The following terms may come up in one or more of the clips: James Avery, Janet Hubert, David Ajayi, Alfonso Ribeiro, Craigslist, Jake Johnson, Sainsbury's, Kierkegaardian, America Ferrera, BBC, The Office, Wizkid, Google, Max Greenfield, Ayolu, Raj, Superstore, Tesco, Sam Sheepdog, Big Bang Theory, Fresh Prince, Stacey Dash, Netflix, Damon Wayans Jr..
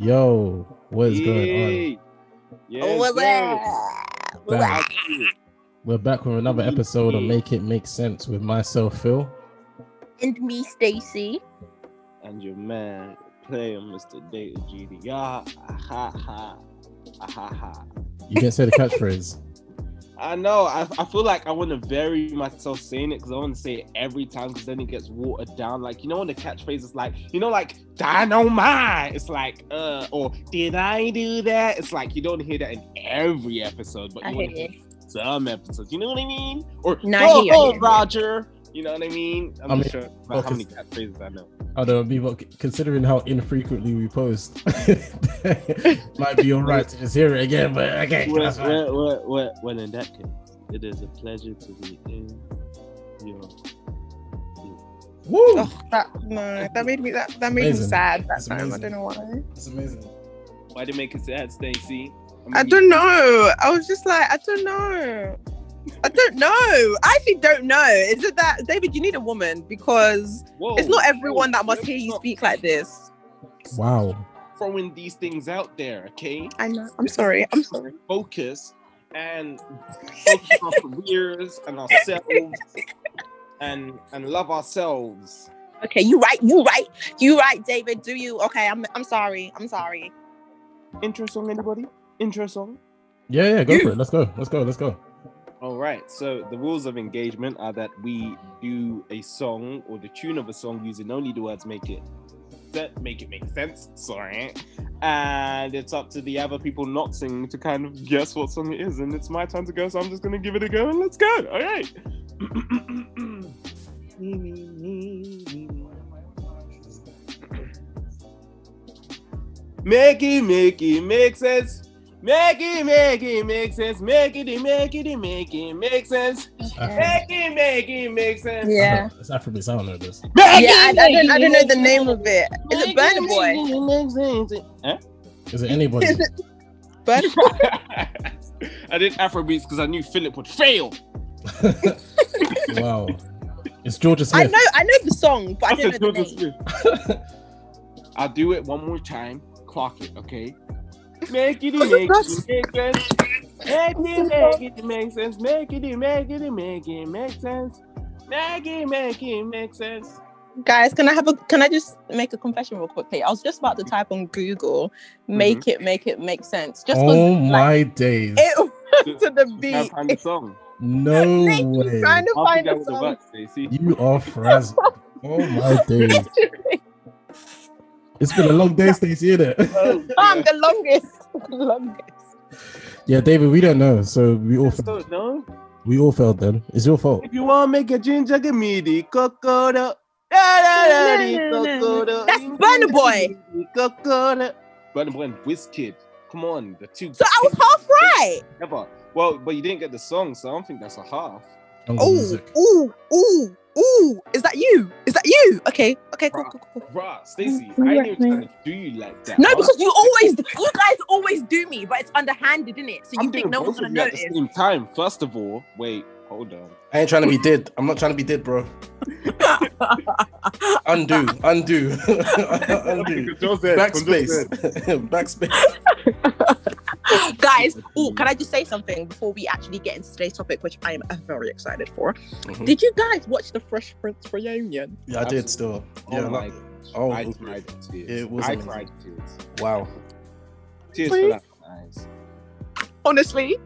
Yo, what is going on? We're back with another episode of Make It Make Sense with myself, Phil. And me, Stacy. And your man, player, Mr. Data GDR. You didn't say the catchphrase. I know. I feel like I want to vary myself saying it because I want to say it every time because then it gets watered down. Like, you know, when the catchphrase is like, you know, like, dynamite. It's like, or did I do that? It's like, you don't hear that in every episode, but you want to hear some episodes. You know what I mean? Or, no, go home, Roger. You know what I mean? I'm not sure about how many catchphrases I know. I don't know, but considering how infrequently we post, might be all right to just hear it again, but okay. Well, in that case, it is a pleasure to be in your... Woo! Oh, that made me sad that time. I don't know why. It's amazing. Why did it make it sad, Stacey? I don't know. I was just like, I don't know. I actually don't know. Is it that, David, you need a woman because it's not everyone that must hear you speak like this. Wow. Throwing these things out there, okay? I know. I'm sorry. Focus on careers and ourselves and love ourselves. Okay, you right, David. Do you? Okay, I'm sorry. Intro song, anybody? Intro song? Yeah, go for it. Let's go. All right, so the rules of engagement are that we do a song or the tune of a song using only the words make it make sense. Sorry. And it's up to the other people not singing to kind of guess what song it is. And it's my time to go, so I'm just going to give it a go and let's go. All right. Make it make sense. Make it make sense. Make it make sense. Make it make sense. Yeah. It's Afrobeat. I don't know this. I don't know the name of it. Is it Burna Boy? Huh? Is it anybody? Is it Burna Boy? I did Afrobeats because I knew Philip would fail. Wow. It's Georgia Smith. I know the song, but I don't know the name. I'll do it one more time. Clock it, okay? Make it make sense. Guys, can I just make a confession real quickly? I was just about to type on Google, make it make sense. Just oh my days! It was to the beat. Trying to find the song. No way! Trying to find the song. You are frazzled. Oh my days! It's been a long day, Stacey, isn't it? I'm the longest. Yeah, David, we don't know, so we all failed then. It's your fault. If you want to make a ginger, give me the coconut. That's Burna Boy. Burna Boy and Wizkid. Come on, the two. So I was half right. Never. Well, but you didn't get the song, so I don't think that's a half. Ooh, is that you? Okay, cool. Bruh, Stacey, I ain't even trying to do you like that. No, because you guys always do me, but it's underhanded, isn't it? So you think no one's gonna notice. At the same time, first of all, wait, hold on. I ain't trying to be did. I'm not trying to be did, bro. Undo. Backspace. Guys, can I just say something before we actually get into today's topic, which I am very excited for? Mm-hmm. Did you guys watch the Fresh Prince reunion? Yeah, I did. Still, yeah. I cried tears. Wow. Tears for that. Nice. Honestly,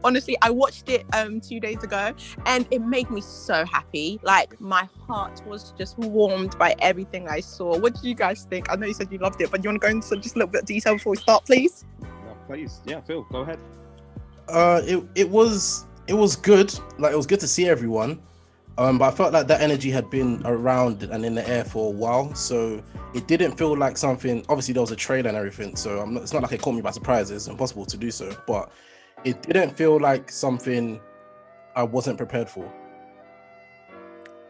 I watched it 2 days ago and it made me so happy. Like, my heart was just warmed by everything I saw. What do you guys think? I know you said you loved it, but you want to go into just a little bit of detail before we start, please? Yeah, please. Yeah, Phil, go ahead. It was good. Like, it was good to see everyone. But I felt like that energy had been around and in the air for a while, so it didn't feel like something. Obviously, there was a trailer and everything, so it's not like it caught me by surprise. It's impossible to do so, but it didn't feel like something I wasn't prepared for.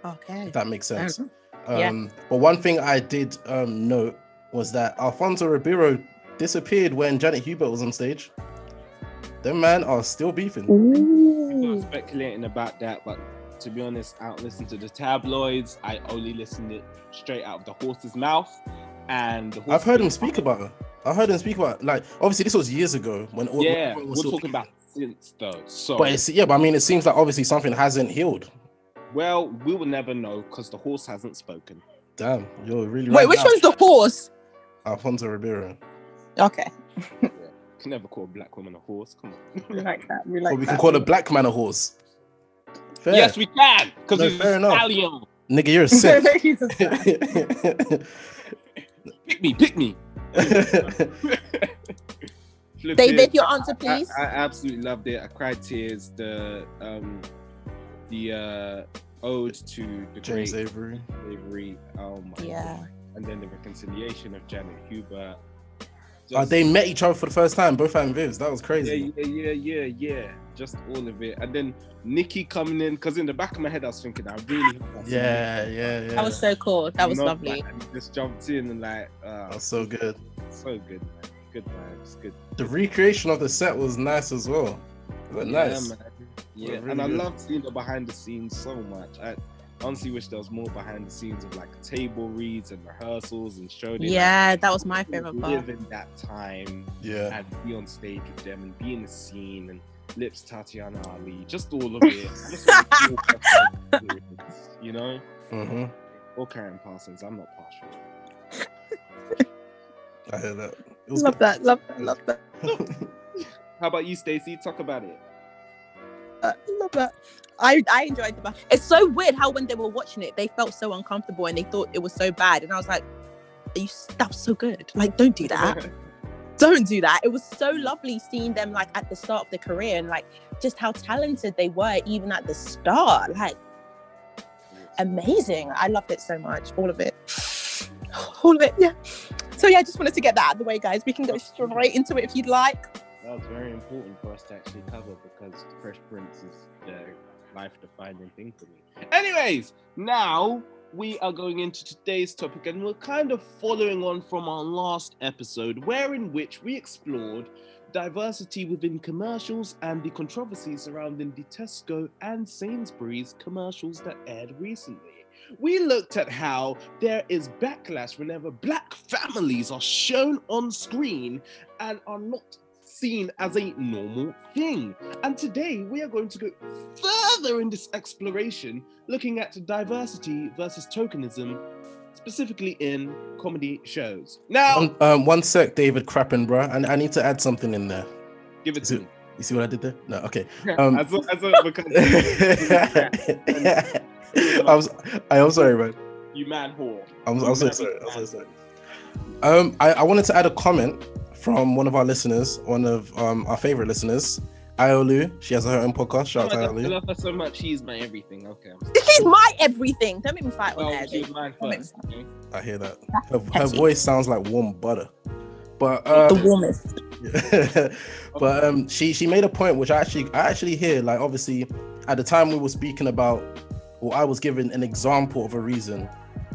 Okay. If that makes sense. But one thing I did note was that Alfonso Ribeiro disappeared when Janet Hubert was on stage. Them man are still beefing. People are speculating about that, but to be honest, I don't listen to the tabloids. I only listened to it straight out of the horse's mouth. And I've heard him speak about her. I heard him speak about, like, obviously this was years ago when when we're talking about since though. So, but it's, yeah, but I mean, it seems like obviously something hasn't healed. Well, we will never know because the horse hasn't spoken. Damn, you're really right. Wait, which one's the horse? Alfonso Ribeiro. Okay. Yeah. Can never call a black woman a horse. Come on. We like that. We like. But we can call a black man a horse. Fair. Yes, we can. Because he's a stallion. Nigga, you're sick. He's a stallion. Pick me, pick me. David, your answer, please. I absolutely loved it. I cried tears. The ode to the James Avery. Oh my God. And then the reconciliation of Janet Hubert. They met each other for the first time, both and Viv's. That was crazy. Yeah. Just all of it. And then Nikki coming in, because in the back of my head, I was thinking, I really hope yeah. That was so cool. That was lovely. Like, just jumped in and like... that was so good. So good, man. Good vibes. Good. The recreation of the set was nice as well. Nice. Man. Yeah, really and I love seeing the behind the scenes so much. I honestly wish there was more behind the scenes of like table reads and rehearsals and show. That was my favorite part. Living that time, and be on stage with them and be in the scene and lips Tatiana Ali, just all of it. You know, or Karyn Parsons. I'm not partial. I hear that. Love that. How about you, Stacey? Talk about it. Love that. I enjoyed the. It's so weird how when they were watching it, they felt so uncomfortable and they thought it was so bad. And I was like, that was so good. Like, don't do that. Don't do that. It was so lovely seeing them like at the start of their career and like just how talented they were even at the start. Like, amazing. I loved it so much. All of it. So I just wanted to get that out of the way, guys. We can go straight into it if you'd like. That was very important for us to actually cover because Fresh Prince is the life-defining thing for me. Anyways, now we are going into today's topic and we're kind of following on from our last episode in which we explored diversity within commercials and the controversies surrounding the Tesco and Sainsbury's commercials that aired recently. We looked at how there is backlash whenever black families are shown on screen and are not seen as a normal thing. And today we are going to go further in this exploration, looking at diversity versus tokenism, specifically in comedy shows. Now, one sec, David Crappin, bro, and I need to add something in there. Give it to me. You see what I did there? No, okay. I'm sorry, man. You man whore. I'm so sorry. I wanted to add a comment from one of our listeners, one of our favorite listeners, Ayolu. She has her own podcast. Shout out to Ayolu. I love her so much. She's my everything. Okay. She's my everything. Don't make me fight on that. She's mine first. Okay. I hear that. Her voice sounds like warm butter. But the warmest. But she made a point which I actually hear. Like, obviously at the time we were speaking about, well, I was given an example of a reason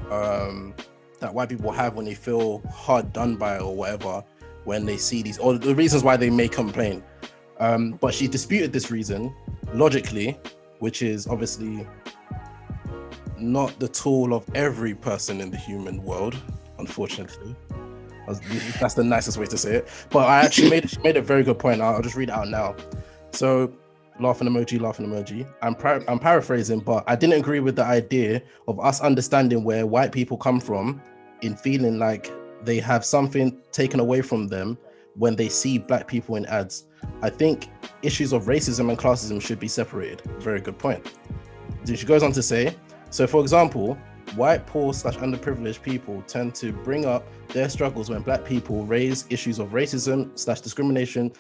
that white people have when they feel hard done by or whatever, when they see these, or the reasons why they may complain. But she disputed this reason logically, which is obviously not the tool of every person in the human world, unfortunately. That's the nicest way to say it. But she made a very good point. I'll just read it out now. So, laughing emoji. I'm paraphrasing, but I didn't agree with the idea of us understanding where white people come from in feeling like they have something taken away from them when they see black people in ads. I think issues of racism and classism should be separated. Very good point. She goes on to say, so for example, white poor/underprivileged people tend to bring up their struggles when black people raise issues of racism/discrimination/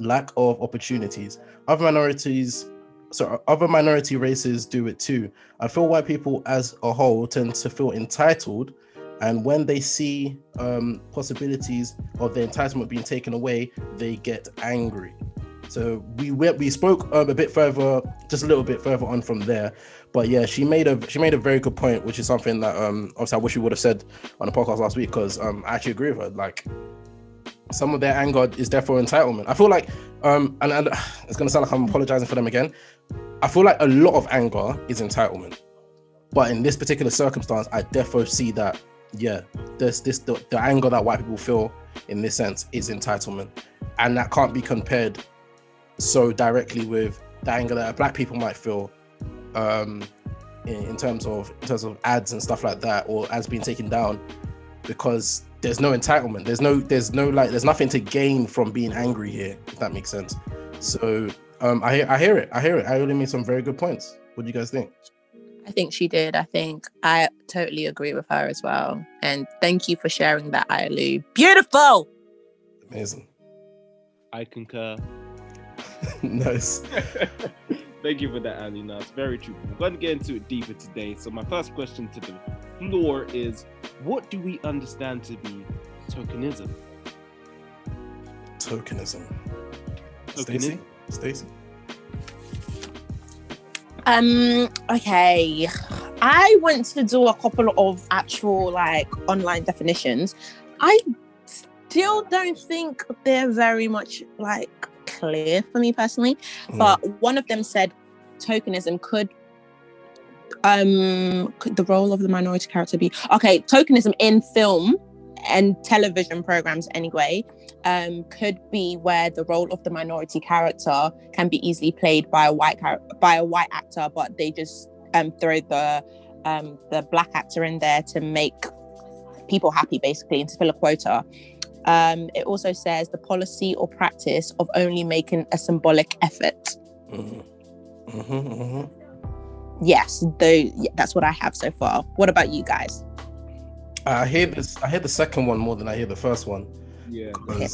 lack of opportunities. Other minority races do it too. I feel white people as a whole tend to feel entitled, and when they see possibilities of their entitlement being taken away, they get angry. So we spoke just a little bit further on from there. But yeah, she made a very good point, which is something that obviously I wish we would have said on the podcast last week, because I actually agree with her. Like, some of their anger is therefore entitlement. I feel like, and it's going to sound like I'm apologizing for them again, I feel like a lot of anger is entitlement. But in this particular circumstance, I therefore see that yeah, there's this the anger that white people feel in this sense is entitlement, and that can't be compared so directly with the anger that black people might feel in terms of ads and stuff like that, or ads being taken down, because there's no entitlement, there's nothing to gain from being angry here, if that makes sense. So I hear it. Ayolu made some very good points. What do you guys think? I think she did. I think I totally agree with her as well. And thank you for sharing that, Ayolu. Beautiful. Amazing. I concur. Nice. Thank you for that, Alina. It's very true. We're going to get into it deeper today. So my first question to the floor is, what do we understand to be tokenism? Tokenism. Stacey? Okay. I went to do a couple of actual online definitions. I still don't think they're very much clear for me personally. Mm. But one of them said tokenism could the role of the minority character be... Okay, tokenism in film and television programs anyway, could be where the role of the minority character can be easily played by a white actor, but they just throw the black actor in there to make people happy, basically, and to fill a quota. It also says the policy or practice of only making a symbolic effort. Mm-hmm. Mm-hmm, mm-hmm. Yes, though, that's what I have so far. What about you guys? I hear the second one more than I hear the first one. Yeah. If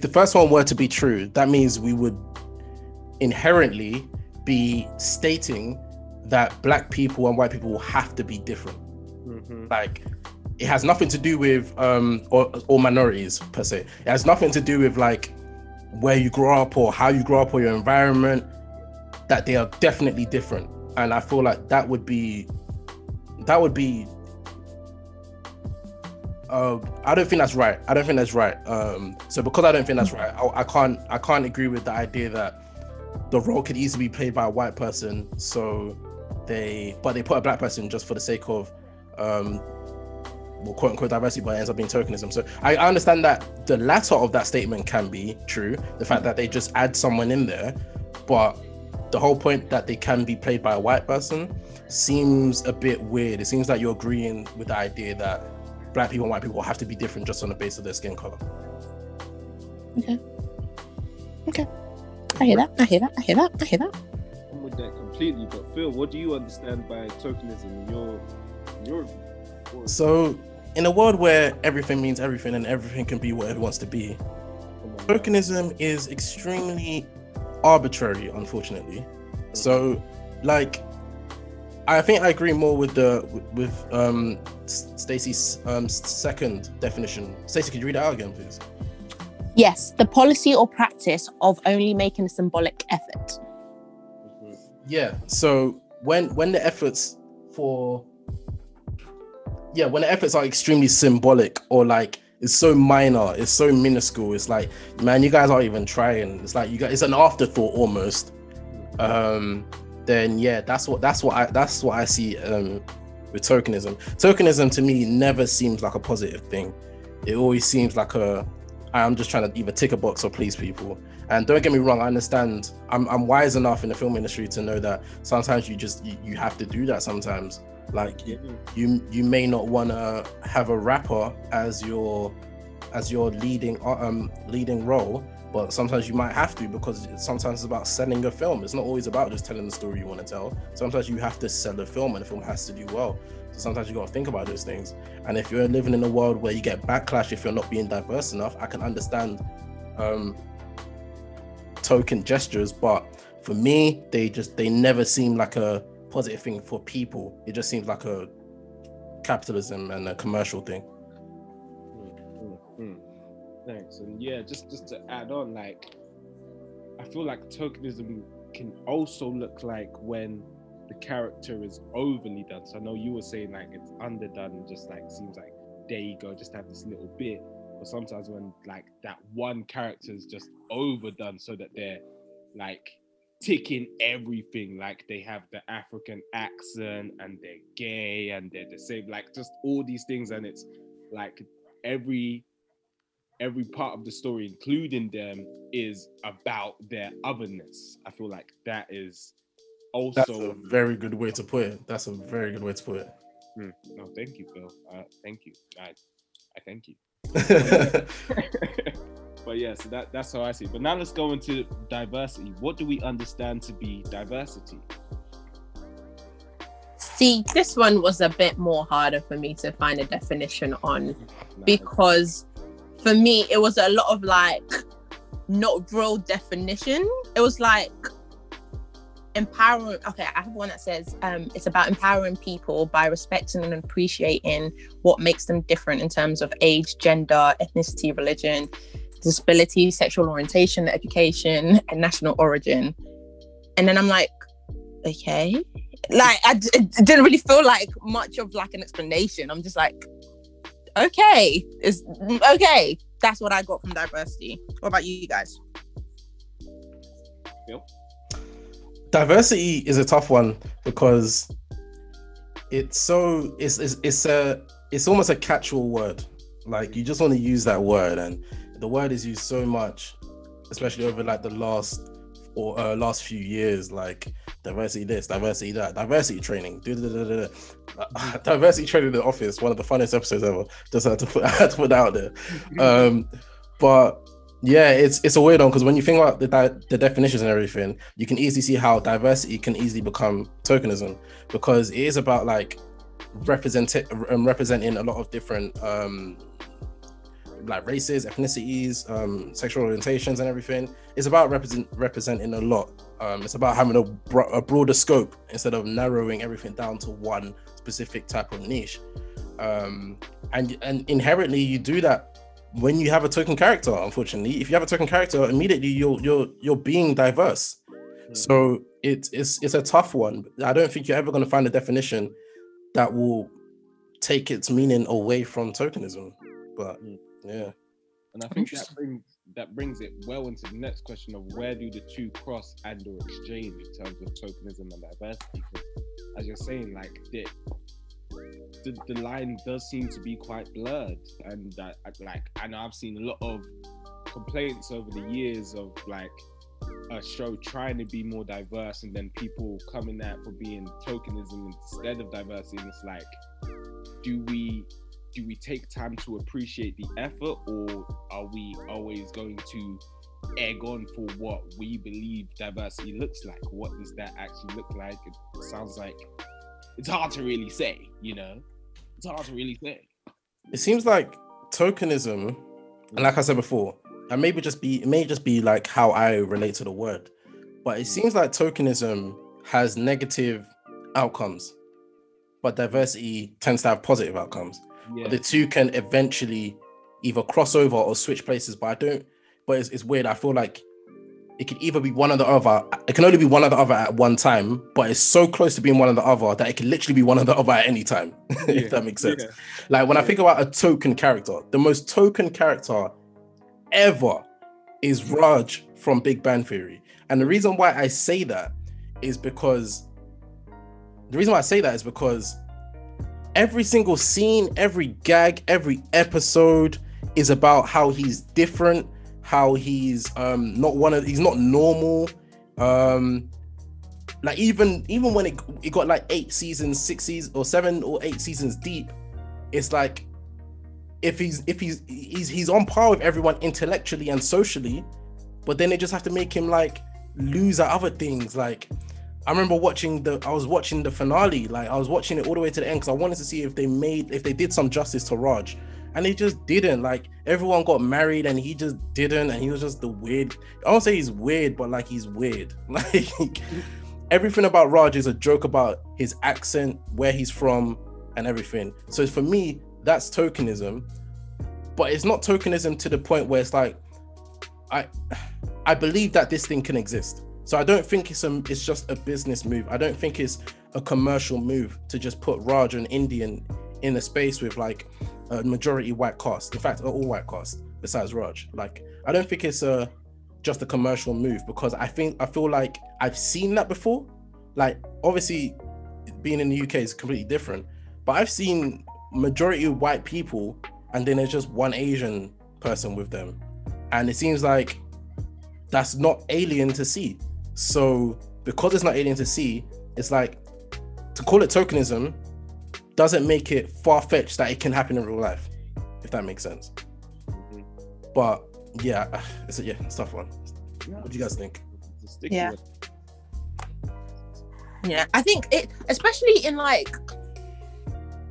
the first one were to be true, that means we would inherently be stating that black people and white people have to be different. Mm-hmm. It has nothing to do with or minorities per se. It has nothing to do with where you grow up or how you grow up or your environment. That they are definitely different, and I feel like that would be. I don't think that's right. So because I don't think that's right, I can't agree with the idea that the role could easily be played by a white person. So they put a black person just for the sake of, quote unquote diversity, but it ends up being tokenism. So I understand that the latter of that statement can be true. The fact that they just add someone in there, but the whole point that they can be played by a white person seems a bit weird. It seems like you're agreeing with the idea that black people and white people have to be different just on the basis of their skin color. Okay. I hear that. I'm with that completely. But Phil, what do you understand by tokenism? So, in a world where everything means everything and everything can be whatever it wants to be, tokenism is extremely arbitrary, unfortunately. So, I think I agree more with Stacey's second definition. Stacey, could you read it out again, please? Yes, the policy or practice of only making a symbolic effort. Mm-hmm. Yeah. So when the efforts are extremely symbolic, or it's so minor, it's so minuscule, it's man, you guys aren't even trying. It's it's an afterthought almost. Then yeah, that's what I see with tokenism. Tokenism to me never seems like a positive thing. It always seems like I'm just trying to either tick a box or please people. And don't get me wrong, I understand. I'm wise enough in the film industry to know that sometimes you have to do that sometimes. You may not want to have a rapper as your leading role. But sometimes you might have to, because sometimes it's about selling a film. It's not always about just telling the story you want to tell. Sometimes you have to sell a film, and the film has to do well. So sometimes you got to think about those things. And if you're living in a world where you get backlash if you're not being diverse enough, I can understand token gestures. But for me, they never seem like a positive thing for people. It just seems like a capitalism and a commercial thing. Thanks. And yeah, just to add on, I feel like tokenism can also look like when the character is overly done. So I know you were saying it's underdone and just seems like there you go, just have this little bit. But sometimes when that one character is just overdone so that they're ticking everything. Like, they have the African accent and they're gay and they're the same, like just all these things. And it's like every part of the story, including them, is about their otherness. I feel like that is also... That's a very good way to put it. That's a very good way to put it. No, thank you, Phil. Thank you. I thank you. But yeah, so that's how I see it. But now let's go into diversity. What do we understand to be diversity? See, this one was a bit more harder for me to find a definition on, because for me, it was a lot of like, not real definition. It was like empowering. Okay, I have one that says it's about empowering people by respecting and appreciating what makes them different in terms of age, gender, ethnicity, religion, disability, sexual orientation, education, and national origin. And then I'm like, okay, like it didn't really feel like much of like an explanation. I'm just like, okay, it's okay. That's what I got from diversity. What about you guys? Yep. Diversity is a tough one because it's almost a catch-all word. Like, you just want to use that word, and the word is used so much, especially over like the last few years. Like, diversity this, diversity that, diversity training, diversity training in The Office, one of the funniest episodes ever. Just had to put that out there. But yeah, it's a weird one, because when you think about the definitions and everything, you can easily see how diversity can easily become tokenism, because it is about like representing a lot of different like races, ethnicities, sexual orientations and everything. It's about representing a lot. It's about having a broader scope instead of narrowing everything down to one specific type of niche. And inherently you do that when you have a token character. Unfortunately, if you have a token character, immediately you're being diverse. So it's a tough one. I don't think you're ever going to find a definition that will take its meaning away from tokenism. But yeah, and I think that brings it well into the next question of where do the two cross and or exchange in terms of tokenism and diversity. Because as you're saying, like the line does seem to be quite blurred, and that like, and I've seen a lot of complaints over the years of like a show trying to be more diverse and then people coming out for being tokenism instead of diversity. And it's like, do we take time to appreciate the effort, or are we always going to egg on for what we believe diversity looks like? What does that actually look like? It sounds like it's hard to really say, you know? It's hard to really say. It seems like tokenism, and like I said before, and it may just be like how I relate to the word, but it seems like tokenism has negative outcomes, but diversity tends to have positive outcomes. Yeah. But the two can eventually either cross over or switch places, but it's weird. I feel like it can either be one or the other. It can only be one or the other at one time, but it's so close to being one or the other that it can literally be one or the other at any time, if that makes sense. Yeah. Like, when I think about a token character, the most token character ever is Raj from Big Bang Theory. And the reason why I say that is because every single scene, every gag, every episode is about how he's different, how he's he's not normal. Like even when it got like 7 or 8 seasons deep, it's like if he's on par with everyone intellectually and socially, but then they just have to make him like lose at other things. Like, I remember I was watching the finale, like I was watching it all the way to the end because I wanted to see if they did some justice to Raj. And they just didn't. Like, everyone got married and he just didn't. And he was just the weird. I don't say he's weird, but like, he's weird. Like, everything about Raj is a joke about his accent, where he's from, and everything. So for me, that's tokenism. But it's not tokenism to the point where it's like, I believe that this thing can exist. So I don't think it's just a business move. I don't think it's a commercial move to just put Raj and Indian in a space with like a majority white cast. In fact, all white cast besides Raj. Like, I don't think it's a just a commercial move, because I feel like I've seen that before. Like, obviously being in the UK is completely different, but I've seen majority of white people and then there's just one Asian person with them, and it seems like that's not alien to see. So because it's not alien to see, it's like, to call it tokenism doesn't make it far-fetched that it can happen in real life, if that makes sense. Mm-hmm. But yeah, it's a tough one. Yeah. What do you guys think? Yeah. Yeah, I think it, especially in like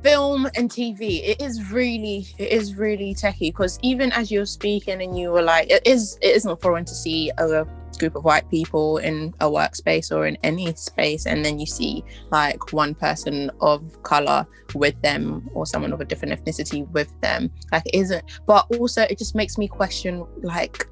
film and TV, it is really techie, because even as you're speaking and you were like, it is not foreign to see a group of white people in a workspace or in any space, and then you see like one person of color with them or someone of a different ethnicity with them. Like, it isn't, but also it just makes me question, like,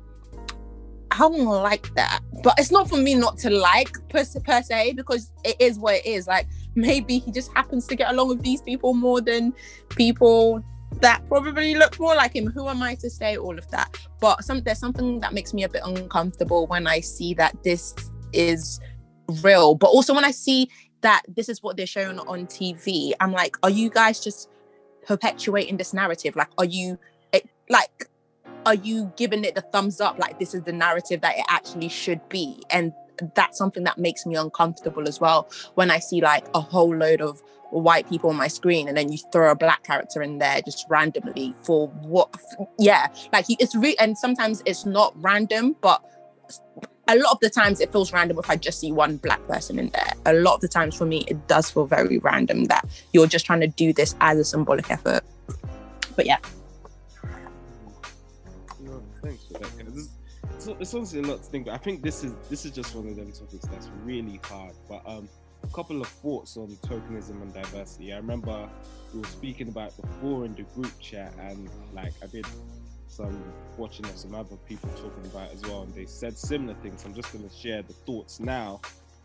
I don't like that, but it's not for me not to like per se, because it is what it is. Like, maybe he just happens to get along with these people more than people that probably look more like him. Who am I to say all of that? But there's something that makes me a bit uncomfortable when I see that this is real, but also when I see that this is what they're showing on TV, I'm like, are you guys just perpetuating this narrative? Like, are you giving it the thumbs up, like this is the narrative that it actually should be? And that's something that makes me uncomfortable as well, when I see like a whole load of white people on my screen and then you throw a black character in there just randomly for what? Yeah, like and sometimes it's not random, but a lot of the times it feels random if I just see one black person in there. A lot of the times for me, it does feel very random that you're just trying to do this as a symbolic effort. But yeah. Thanks for that. It's honestly a lot to think about. I think this is just one of them topics that's really hard. But a couple of thoughts on tokenism and diversity. I remember we were speaking about before in the group chat, and like I did some watching of some other people talking about it as well, and they said similar things. I'm just going to share the thoughts now.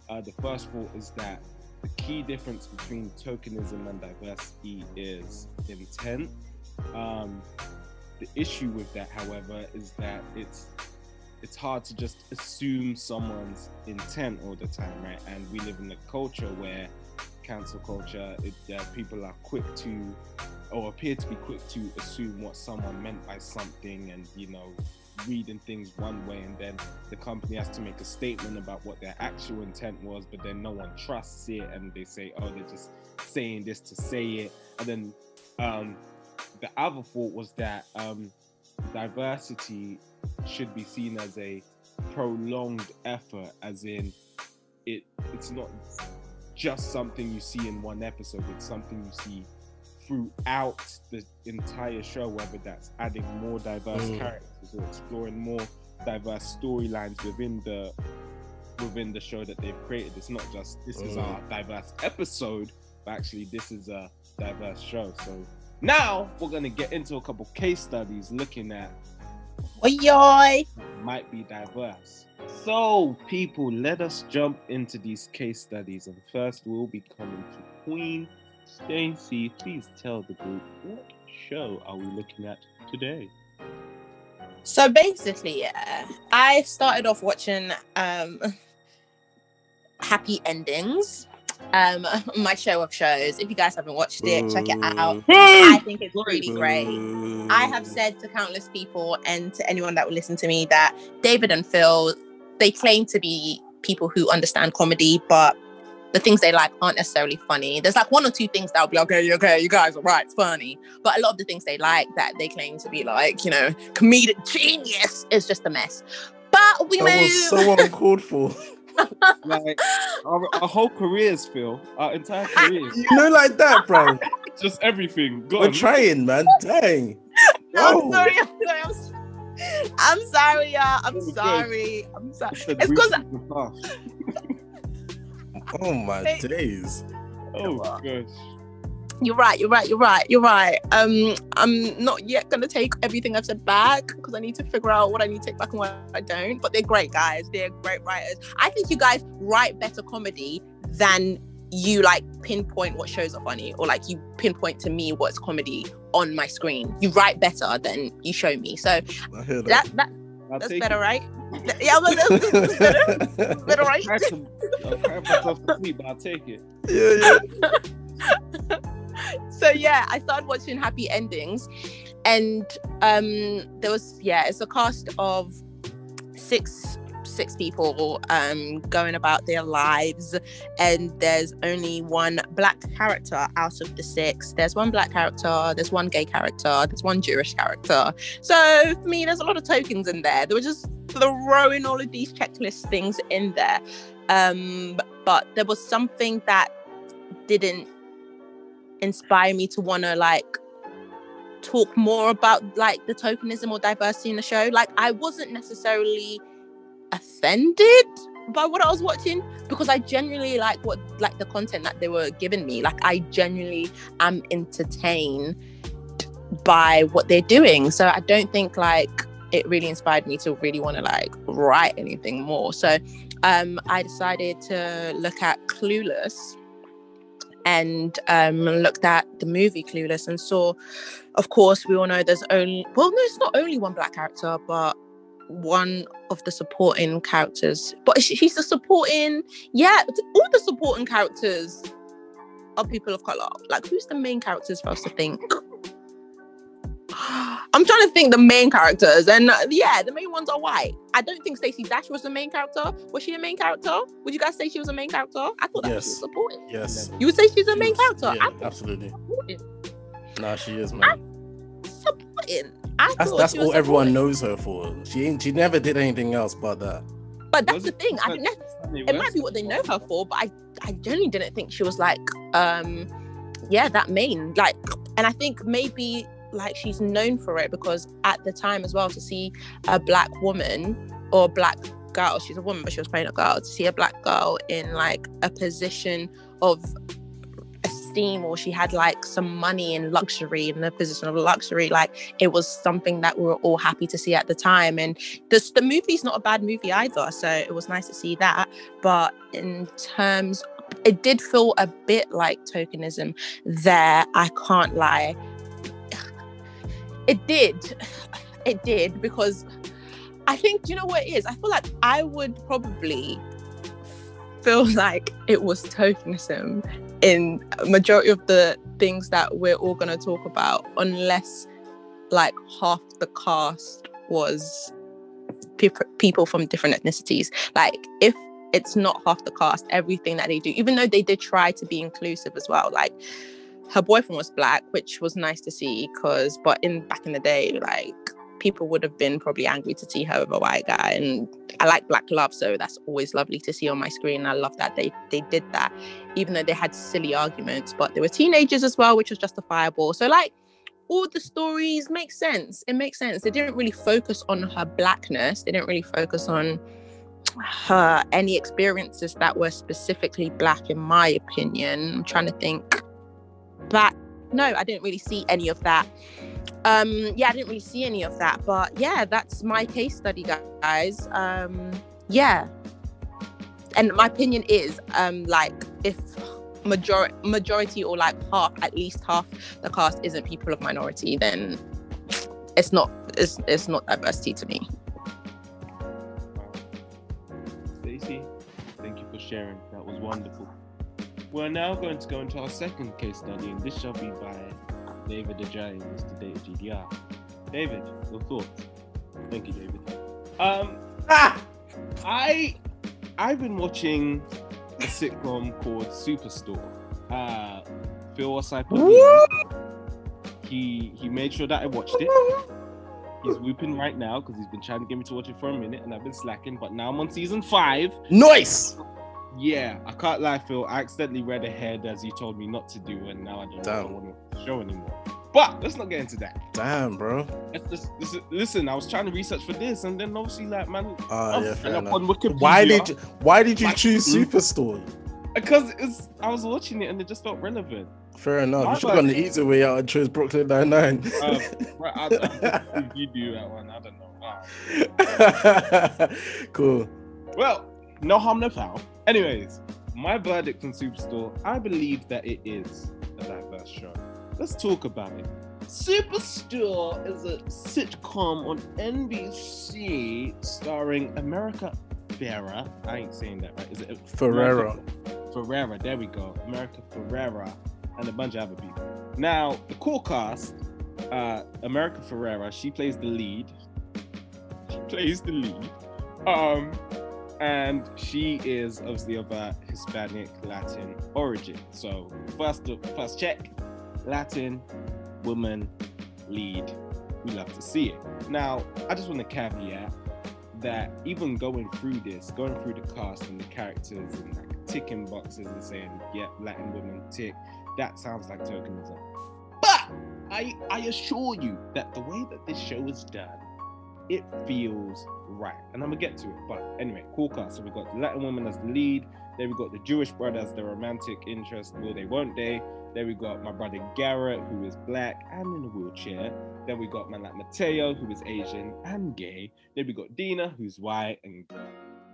The first thought is that the key difference between tokenism and diversity is intent. The issue with that, however, is that it's hard to just assume someone's intent all the time, right? And we live in a culture where cancel culture, people are quick to, or appear to be quick to, assume what someone meant by something, and, you know, reading things one way, and then the company has to make a statement about what their actual intent was, but then no one trusts it, and they say, oh, they're just saying this to say it. And then the other thought was that diversity should be seen as a prolonged effort, as in it's not just something you see in one episode, it's something you see throughout the entire show, whether that's adding more diverse characters or exploring more diverse storylines within the show that they've created. It's not just this is our diverse episode, but actually this is a diverse show. So now we're going to get into a couple case studies looking at might be diverse. So people, let us jump into these case studies, and first we'll be coming to Queen Stacey. Please tell the group, what show are we looking at today? So basically, yeah, I started off watching Happy Endings, my show of shows. If you guys haven't watched it, check it out. I think it's really great. I have said to countless people and to anyone that will listen to me that David and Phil, they claim to be people who understand comedy, but the things they like aren't necessarily funny. There's like one or two things that will be like, okay, you guys are right, it's funny. But a lot of the things they like, that they claim to be like, you know, comedic genius, is just a mess. But we move. Was so uncalled for. Like our whole careers, Phil, our entire careers, you know, like that, bro. Just everything. Go We're on. Trying, man. Dang. No, I'm sorry, y'all. I'm sorry. It's because. Oh my days. Oh gosh. You're right. I'm not yet going to take everything I've said back, because I need to figure out what I need to take back and what I don't. But they're great guys. They're great writers. I think you guys write better comedy than you like pinpoint what shows are funny, or like you pinpoint to me what's comedy on my screen. You write better than you show me. So I hear that. That's better, right? Yeah, that's better. That's better, right? I'll take it. Yeah. So yeah, I started watching Happy Endings, and there was it's a cast of six people going about their lives, and there's only one black character out of the six. There's one black character, there's one gay character, there's one Jewish character. So for me, there's a lot of tokens in there. They were just throwing all of these checklist things in there, but there was something that didn't inspire me to want to like talk more about like the tokenism or diversity in the show. Like, I wasn't necessarily offended by what I was watching, because I genuinely like the content that they were giving me. Like, I genuinely am entertained by what they're doing. So I don't think like it really inspired me to really want to like write anything more. So I decided to look at Clueless, and looked at the movie Clueless, and saw, of course, we all know there's only, well, no, it's not only one black character, but one of the supporting characters. But she's the supporting, all the supporting characters are people of colour. Like, who's the main characters for us to think? I'm trying to think the main characters, and the main ones are white. I don't think Stacey Dash was the main character. Was she a main character? Would you guys say she was a main character? I thought that she was supporting. Yes. You would say she's a main character? Yeah, absolutely. Nah, she is, man. Supporting. That's all everyone knows her for. She never did anything else but that. But that's the thing. I think it might be what they know her for, but I generally didn't think she was like, that main. Like, and I think maybe like she's known for it because at the time as well, to see a black woman or black girl, she's a woman but she was playing a girl, to see a black girl in like a position of esteem, or she had like some money and luxury, in a position of luxury, like it was something that we were all happy to see at the time. And the movie's not a bad movie either, so it was nice to see that. But in terms, it did feel a bit like tokenism there, I can't lie. It did, because I think, you know what it is? I feel like I would probably feel like it was tokenism in a majority of the things that we're all going to talk about, unless like half the cast was people from different ethnicities. Like, if it's not half the cast, everything that they do, even though they did try to be inclusive as well, like, her boyfriend was black, which was nice to see, but back in the day, like, people would have been probably angry to see her with a white guy. And I like black love, so that's always lovely to see on my screen. I love that they did that, even though they had silly arguments. But they were teenagers as well, which was justifiable. So like, all the stories make sense. It makes sense. They didn't really focus on her blackness. They didn't really focus on her any experiences that were specifically black, in my opinion. I'm trying to think. But no, I didn't really see any of that. But yeah, that's my case study, guys. And my opinion is, like, if majority or like half, at least half the cast isn't people of minority, then it's not diversity to me. Stacey, thank you for sharing. That was wonderful. We're now going to go into our second case study, and this shall be by David Ajayi and Mr. Data GDR. David, your thoughts? Thank you, David. I've been watching a sitcom called Superstore. Phil Ossipoli, he made sure that I watched it. He's whooping right now because he's been trying to get me to watch it for a minute, and I've been slacking. But now I'm on season 5. Nice. Yeah, I can't lie, Phil. I accidentally read ahead as you told me not to do, and now I don't want to show anymore. But let's not get into that. Damn, bro. Listen, I was trying to research for this, and then obviously, like, man, on Wikipedia. Why did you choose Superstore? Because I was watching it, and it just felt relevant. Fair enough. You should have gone the easy way out and chose Brooklyn Nine-Nine. Right, you do that one. I don't know. Cool. Well, no harm, no foul. Anyways, my verdict on Superstore, I believe that it is a diverse show. Let's talk about it. Superstore is a sitcom on NBC starring America Ferrera. I ain't saying that right. Is it Ferrera? Ferrera. There we go. America Ferrera and a bunch of other people. Now, the core cast, America Ferrera, she plays the lead. And she is obviously of a Hispanic Latin origin. So first check, Latin woman lead. We love to see it. Now, I just want to caveat that even going through the cast and the characters and like ticking boxes and saying, yeah, Latin woman tick, that sounds like tokenism. But I assure you that the way that this show is done, it feels right. And I'm gonna get to it. But anyway, cool cast. So we've got the Latin woman as the lead. Then we've got the Jewish brother as the romantic interest. Will they, won't they? Then we got my brother Garrett, who is black and in a wheelchair. Then we got man like Mateo, who is Asian and gay. Then we got Dina, who's white, and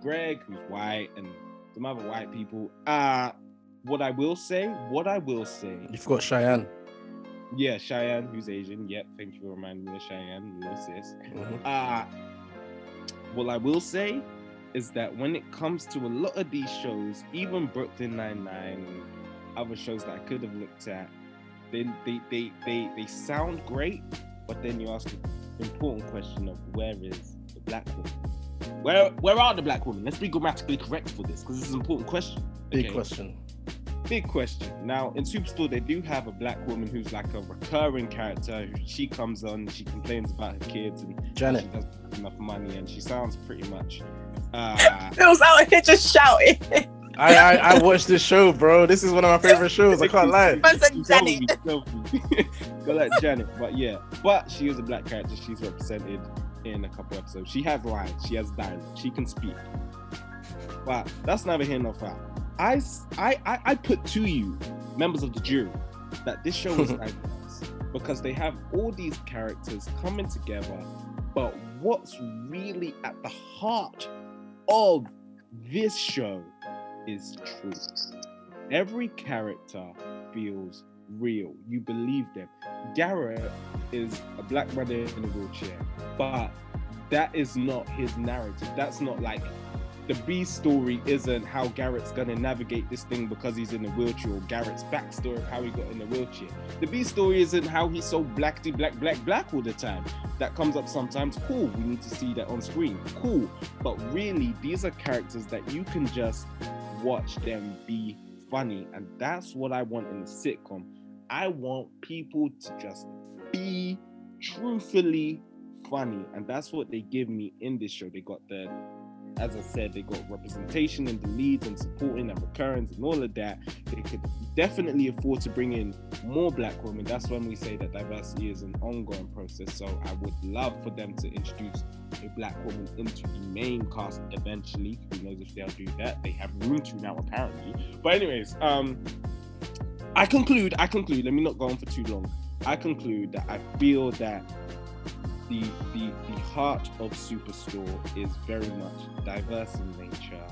Greg, who's white, and some other white people. What I will say. You've got Cheyenne. Yeah, Cheyenne, who's Asian. Yep, thank you for reminding me of Cheyenne, little sis. What I will say is that when it comes to a lot of these shows, even Brooklyn Nine-Nine and other shows that I could have looked at, they sound great, but then you ask the important question of where is the black woman? Where are the black women? Let's be grammatically correct for this, because this is an important question. Big question. Now, in Superstore, they do have a black woman who's like a recurring character. She comes on, she complains about her kids, and Janet, she doesn't have enough money, and she sounds pretty much... It was out here just shouting. I watched this show, bro. This is one of my favorite shows. I can't lie. Go like Janet, but yeah. But she is a black character. She's represented in a couple episodes. She has lines. She has dialogue. She can speak. But that's neither here nor far. I put to you, members of the jury, that this show is diverse because they have all these characters coming together, but what's really at the heart of this show is truth. Every character feels real. You believe them. Garrett is a black brother in a wheelchair, but that is not his narrative. That's not like... The B story isn't how Garrett's gonna navigate this thing because he's in a wheelchair, or Garrett's backstory of how he got in the wheelchair. The B story isn't how he's so black all the time. That comes up sometimes. Cool, we need to see that on screen. Cool. But really, these are characters that you can just watch them be funny. And that's what I want in a sitcom. I want people to just be truthfully funny. And that's what they give me in this show. They got the... As I said, they got representation in the leads and supporting and recurrence and all of that. They could definitely afford to bring in more black women. That's when we say that diversity is an ongoing process. So I would love for them to introduce a black woman into the main cast eventually. Who knows if they'll do that? They have room to now, apparently. But anyways, I conclude. Let me not go on for too long. I conclude that I feel that the heart of Superstore is very much diverse in nature.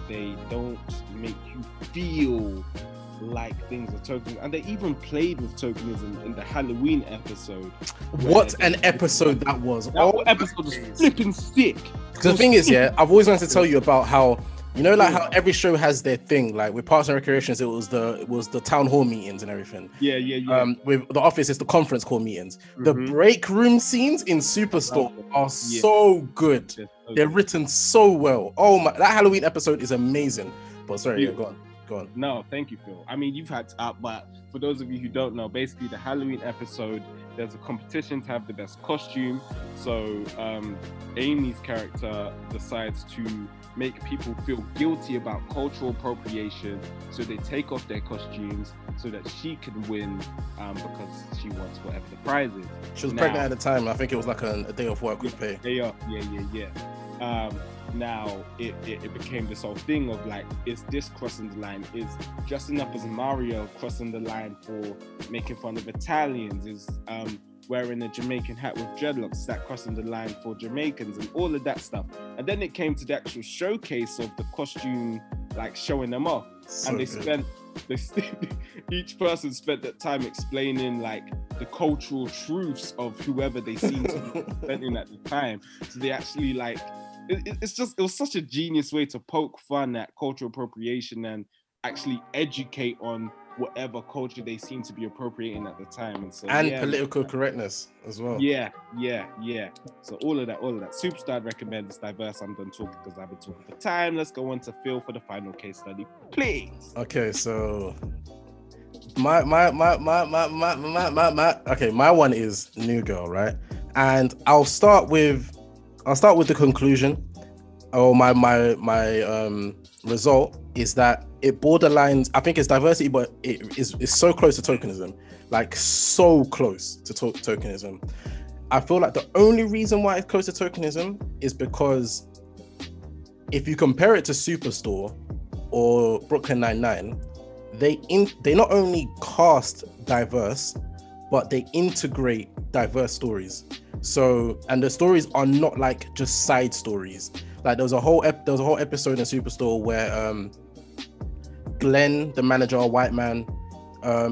They don't make you feel like things are token, and they even played with tokenism in the Halloween episode. What an episode that was. That whole episode was flipping sick. The thing is, yeah, I've always wanted to tell you about how, you know, like how every show has their thing. Like with Parks and Recreations, it was the town hall meetings and everything. Yeah. With The Office, it's the conference call meetings. Mm-hmm. The break room scenes in Superstore are so good. Yeah, okay. They're written so well. Oh my! That Halloween episode is amazing. But sorry, yeah, go on. No, thank you, Phil. I mean, you've had to up, but for those of you who don't know, basically the Halloween episode, there's a competition to have the best costume. So Amy's character decides to make people feel guilty about cultural appropriation, so they take off their costumes so that she can win because she wants whatever the prize is. She was pregnant at the time. I think it was like a day off work with pay. Day off, yeah. Now it became this whole thing of like, is this crossing the line? Is dressing up as Mario crossing the line for making fun of Italians? Is wearing a Jamaican hat with dreadlocks, that crossing the line for Jamaicans and all of that stuff? And then it came to the actual showcase of the costume, like showing them off. So and they spent, each person spent that time explaining like the cultural truths of whoever they seem to be presenting at the time. So they actually like, it was such a genius way to poke fun at cultural appropriation and actually educate on whatever culture they seem to be appropriating at the time. And so, political correctness as well. Yeah. So all of that. Superstar recommends diverse. I'm done talking because I've been talking for time. Let's go on to Phil for the final case study, please. Okay, so my one is New Girl, right? And I'll start with the conclusion. Oh, my result is that it borderlines, I think it's diversity, but it's so close to tokenism, like so close to tokenism. I feel like the only reason why it's close to tokenism is because if you compare it to Superstore or Brooklyn Nine-Nine, they not only cast diverse, but they integrate diverse stories. So, and the stories are not like just side stories. Like there was a whole episode in Superstore where Glenn, the manager, a white man,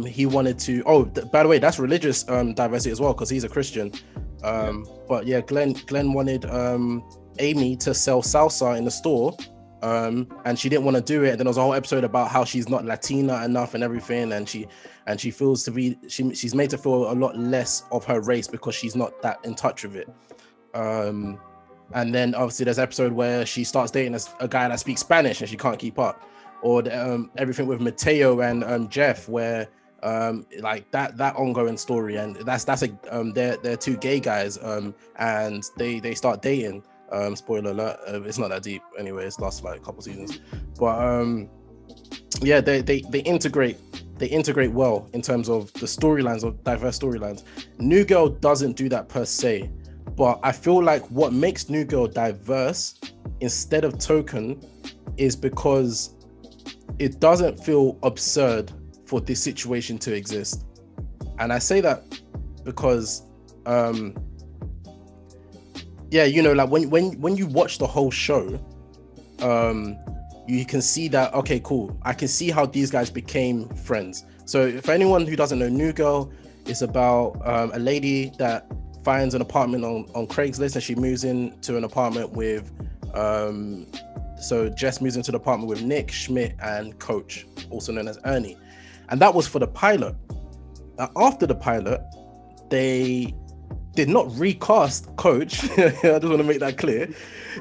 he wanted to. By the way, that's religious diversity as well, because he's a Christian. But yeah, Glenn wanted Amy to sell salsa in the store, and she didn't want to do it. And then there was a whole episode about how she's not Latina enough and everything, and she feels to be she's made to feel a lot less of her race because she's not that in touch with it. And then obviously there's an episode where she starts dating a guy that speaks Spanish and she can't keep up. Or everything with Mateo and Jeff, where like that ongoing story, and that's they're two gay guys, and they start dating. Spoiler alert, it's not that deep anyway. It's lost like a couple seasons, but yeah, they integrate well in terms of the storylines or diverse storylines. New Girl doesn't do that per se, but I feel like what makes New Girl diverse instead of token is because it doesn't feel absurd for this situation to exist. And I say that because like when you watch the whole show, you can see that, okay, cool, I can see how these guys became friends. So for anyone who doesn't know, New Girl is about a lady that finds an apartment on Craigslist, and she moves into an apartment with so Jess moves into the apartment with Nick, Schmidt, and Coach, also known as Ernie. And that was for the pilot. Now, after the pilot, they did not recast Coach. I just want to make that clear.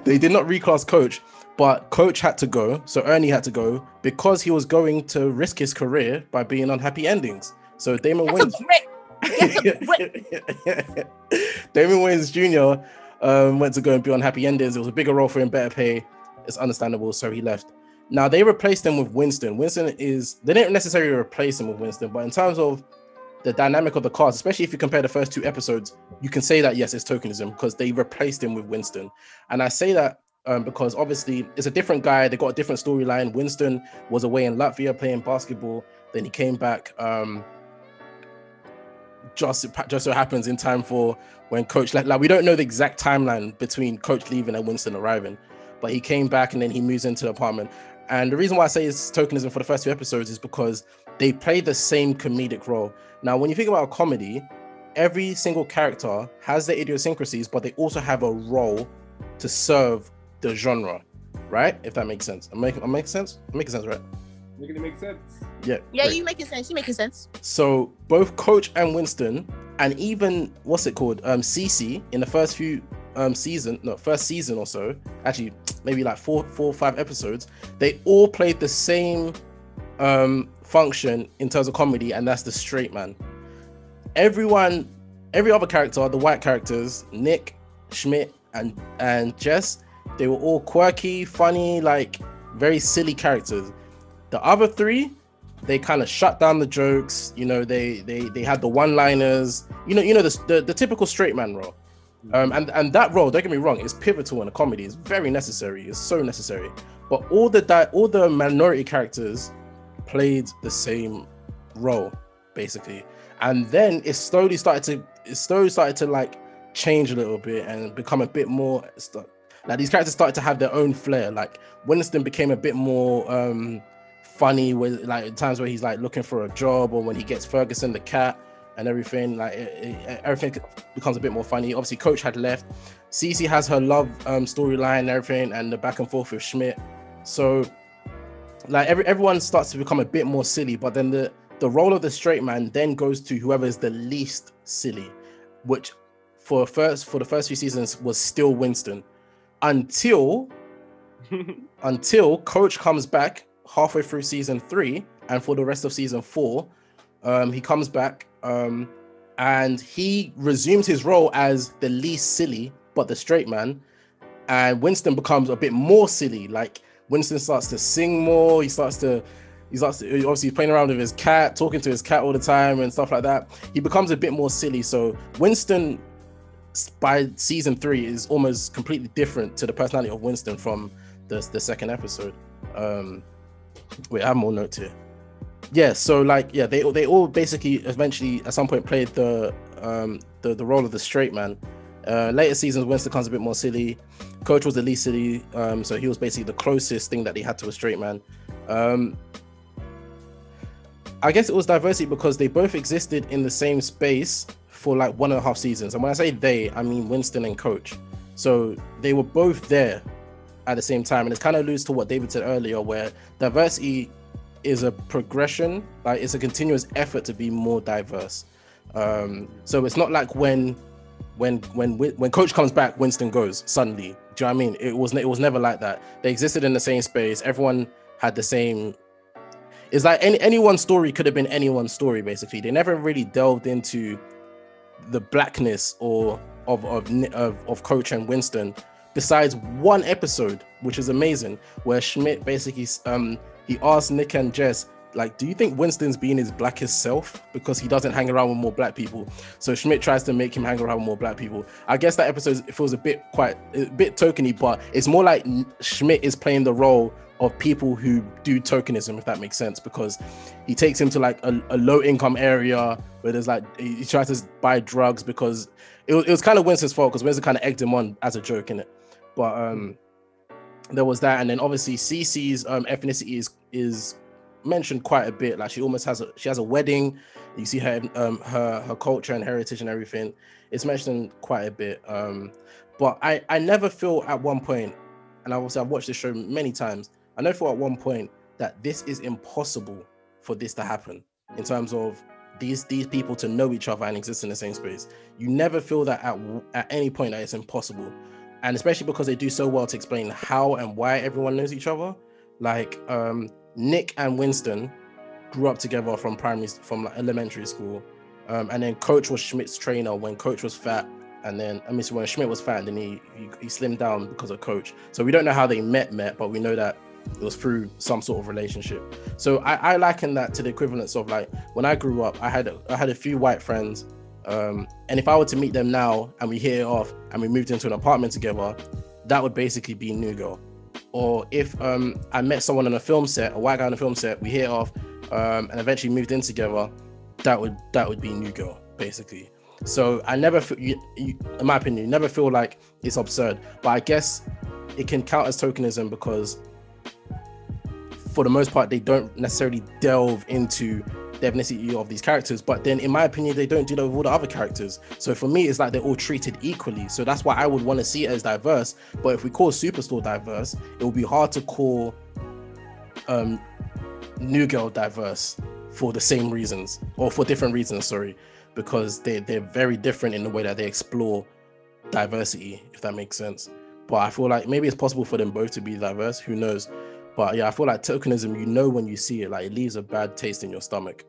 They did not recast Coach, but Coach had to go. So Ernie had to go because he was going to risk his career by being on Happy Endings. So Damon Wayans Jr. Went to go and be on Happy Endings. It was a bigger role for him, better pay. It's understandable, so he left. Now they replaced him with Winston. They didn't necessarily replace him with Winston, but in terms of the dynamic of the cast, especially if you compare the first two episodes, you can say that yes, it's tokenism because they replaced him with Winston. And I say that because obviously it's a different guy. They got a different storyline. Winston was away in Latvia playing basketball. Then he came back. Just so happens in time for when Coach left. Like we don't know the exact timeline between Coach leaving and Winston arriving. But he came back and then he moves into the apartment. And the reason why I say it's tokenism for the first two episodes is because they play the same comedic role. Now, when you think about a comedy, every single character has their idiosyncrasies, but they also have a role to serve the genre, right? If that makes sense. I'm making sense, right? Making it make sense. Yeah, you making sense. You making sense. So both Coach and Winston, and even Cece in the first few first season or so, actually maybe like four or five episodes, they all played the same function in terms of comedy, and that's the straight man. Every other character, the white characters, Nick, Schmidt, and Jess, they were all quirky, funny, like very silly characters. The other three, they kind of shut down the jokes. You know, they had the one-liners. You know the typical straight man role. And that role, don't get me wrong, is pivotal in a comedy. It's very necessary. It's so necessary. But all the minority characters played the same role, basically. And then it slowly started to like change a little bit and become a bit more like these characters started to have their own flair. Like Winston became a bit more funny with like times where he's like looking for a job, or when he gets Ferguson the cat. and everything. Like everything becomes a bit more funny. Obviously, Coach had left. Cece has her love storyline and everything, and the back and forth with Schmidt. So, like everyone starts to become a bit more silly. But then the role of the straight man then goes to whoever is the least silly, which for the first few seasons was still Winston, until Coach comes back halfway through season 3, and for the rest of season 4, he comes back and he resumes his role as the least silly, but the straight man. And Winston becomes a bit more silly. Like Winston starts to sing more. He starts to obviously playing around with his cat, talking to his cat all the time and stuff like that. He becomes a bit more silly. So Winston by season 3 is almost completely different to the personality of Winston from the second episode. Wait, I have more notes here. Yeah, so like, yeah, they all basically eventually at some point played the role of the straight man. Later seasons, Winston comes a bit more silly. Coach was the least silly, so he was basically the closest thing that they had to a straight man. I guess it was diversity because they both existed in the same space for like 1.5 seasons. And when I say they, I mean Winston and Coach. So they were both there at the same time. And it's kind of alludes to what David said earlier, where diversity is a progression, like it's a continuous effort to be more diverse. So it's not like when Coach comes back, Winston goes suddenly. Do you know what I mean? It was never like that. They existed in the same space. Everyone had the same. It's like anyone's story could have been anyone's story, basically. They never really delved into the blackness or of Coach and Winston, besides one episode, which is amazing, where Schmidt basically he asked Nick and Jess, like, do you think Winston's being his blackest self because he doesn't hang around with more black people? So Schmidt tries to make him hang around with more black people. I guess that episode feels a bit tokeny, but it's more like Schmidt is playing the role of people who do tokenism, if that makes sense, because he takes him to like a low income area where there's like, he tries to buy drugs because it was kind of Winston's fault because Winston kind of egged him on as a joke, innit? But there was that. And then obviously Cece's ethnicity is mentioned quite a bit. Like she has a wedding. You see her culture and heritage and everything. It's mentioned quite a bit. But I never feel at one point, and obviously I've watched this show many times, I never felt at one point that this is impossible for this to happen in terms of these people to know each other and exist in the same space. You never feel that at any point that it's impossible. And especially because they do so well to explain how and why everyone knows each other. Like Nick and Winston grew up together from elementary school. And then Coach was Schmidt's trainer when Coach was fat. And then when Schmidt was fat, and then he slimmed down because of Coach. So we don't know how they met, but we know that it was through some sort of relationship. So I liken that to the equivalence of like, when I grew up, I had a few white friends. And if I were to meet them now and we hit it off and we moved into an apartment together, that would basically be New Girl. Or if I met someone on a film set, a white guy on a film set, we hit it off and eventually moved in together, that would be New Girl, basically. So I never, in my opinion, you never feel like it's absurd. But I guess it can count as tokenism because for the most part, they don't necessarily delve into the ethnicity of these characters. But then, in my opinion, they don't do that with all the other characters. So for me, it's like they're all treated equally. So that's why I would want to see it as diverse. But if we call Superstore diverse, it will be hard to call New Girl diverse for the same reasons, or for different reasons, sorry, because they're very different in the way that they explore diversity, if that makes sense. But I feel like maybe it's possible for them both to be diverse, who knows? But yeah, I feel like tokenism, you know, when you see it, like it leaves a bad taste in your stomach.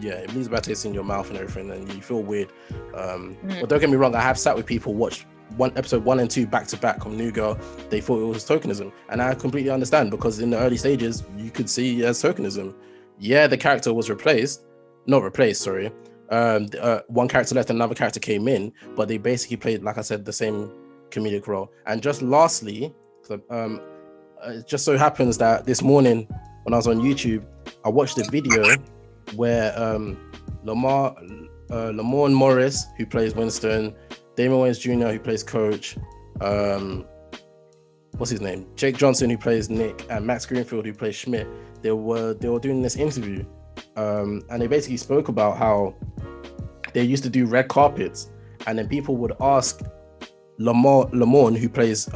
Yeah, it leaves a bad taste in your mouth and everything, and you feel weird. But don't get me wrong, I have sat with people, watched episode 1 and 2 back to back on New Girl. They thought it was tokenism. And I completely understand, because in the early stages, you could see it as tokenism. Yeah, the character was not replaced. One character left, another character came in, but they basically played, like I said, the same comedic role. And just lastly, it just so happens that this morning when I was on YouTube, I watched a video where Lamorne Morris, who plays Winston, Damon Wayans Jr., who plays Coach, Jake Johnson, who plays Nick, and Max Greenfield, who plays Schmidt, they were doing this interview. And they basically spoke about how they used to do red carpets, and then people would ask Lamorne, who plays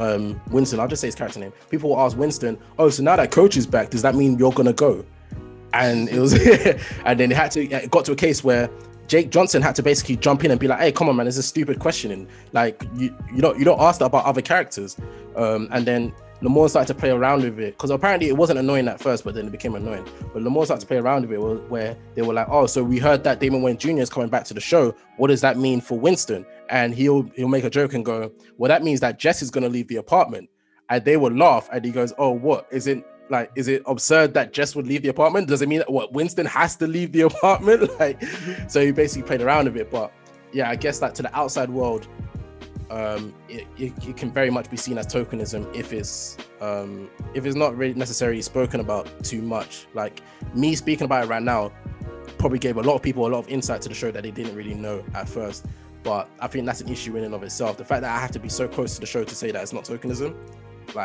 Winston, I'll just say his character name. People will ask Winston, oh, so now that coach is back, does that mean you're gonna go? And it was and then it got to a case where Jake Johnson had to basically jump in and be like, hey, come on, man, this is stupid questioning, like you don't ask that about other characters. And then Lamorne started to play around with it, because apparently it wasn't annoying at first, but then it became annoying. But Lamorne started to play around with it, where they were like, oh, so we heard that Damon Wayans Jr. is coming back to the show. What does that mean for Winston? And he'll make a joke and go, well, that means that Jess is going to leave the apartment. And they would laugh, and he goes, oh, what? Is it absurd that Jess would leave the apartment? Does it mean that Winston has to leave the apartment? So he basically played around with it. But yeah, I guess that to the outside world, it can very much be seen as tokenism if it's not really necessarily spoken about too much. Like me speaking about it right now probably gave a lot of people a lot of insight to the show that they didn't really know at first. But I think that's an issue in and of itself. The fact that I have to be so close to the show to say that it's not tokenism,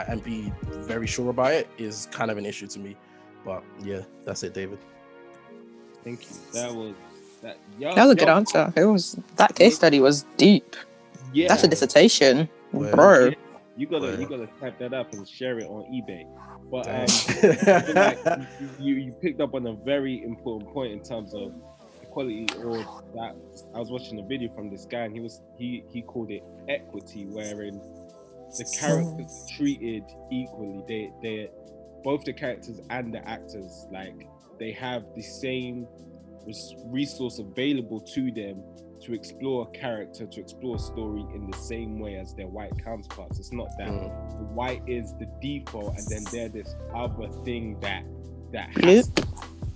and be very sure about it, is kind of an issue to me. But yeah, that's it, David. Thank you. That was a good answer. It was that case study was deep. Yeah. That's a dissertation, bro. You gotta type that up and share it on eBay. But you picked up on a very important point in terms of equality, or that I was watching a video from this guy, and he called it equity, wherein the characters treated equally. They both the characters and the actors, like they have the same resource available to them to explore a character, to explore a story in the same way as their white counterparts. It's not that the white is the default and then they're this other thing that has to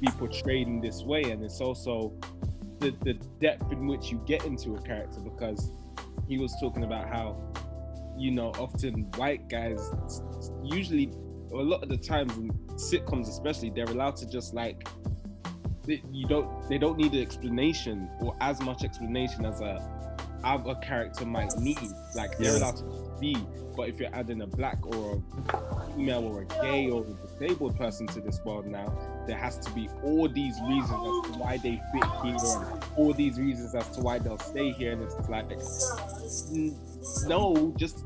be portrayed in this way. And it's also the depth in which you get into a character, because he was talking about how, you know, often white guys, usually a lot of the times in sitcoms especially, they're allowed to just like, they don't need an explanation or as much explanation as a character might need. Like they're allowed to be. But if you're adding a black or a female or a gay or a disabled person to this world now, there has to be all these reasons as to why they fit here, and all these reasons as to why they'll stay here. And it's like, no, just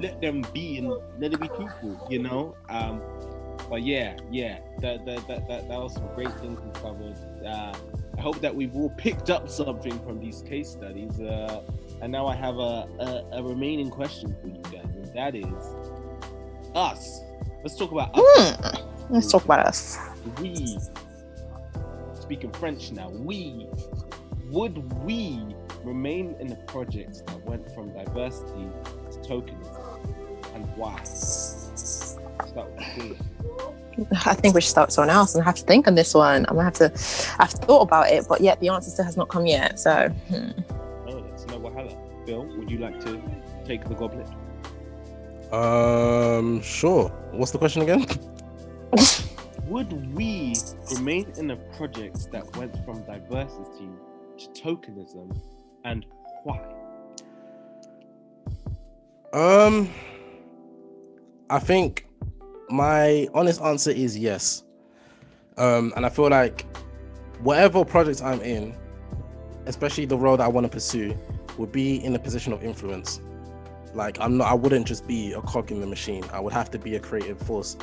let them be and let it be people, you know. But yeah, that was some great things we covered. I hope that we've all picked up something from these case studies. And now I have a remaining question for you guys, and that is us. Let's talk about us. Let's talk about us. We, speaking French now, would we remain in the projects that went from diversity to tokenism, and why? I think we should start with someone else and have to think on this one. I'm gonna have to. I've thought about it, but yet the answer still has not come yet. So. Oh, that's no wahala. Bill, would you like to take the goblet? Sure. What's the question again? Would we remain in the projects that went from diversity to tokenism, and why? I think my honest answer is yes. And I feel like whatever project I'm in, especially the role that I want to pursue, would be in a position of influence. Like I wouldn't just be a cog in the machine. I would have to be a creative force.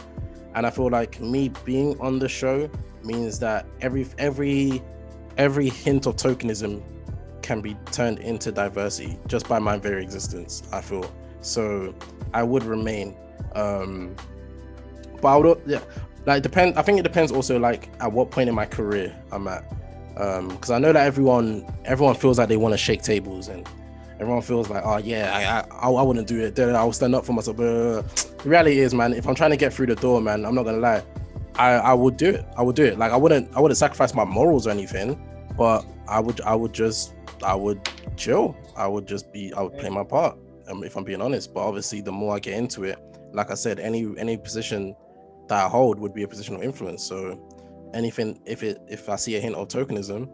And I feel like me being on the show means that every hint of tokenism can be turned into diversity just by my very existence, I feel. So I would remain. But I would, I think it depends also, like, at what point in my career I'm at, because I know that everyone feels like they want to shake tables, and everyone feels like, oh yeah, I wouldn't do it, I'll stand up for myself. But the reality is, man, if I'm trying to get through the door, man, I'm not gonna lie, I would do it. Like I wouldn't sacrifice my morals or anything, but I would chill. I would play my part, if I'm being honest. But obviously, the more I get into it, like I said, any position that I hold would be a position of influence. So anything, if I see a hint of tokenism,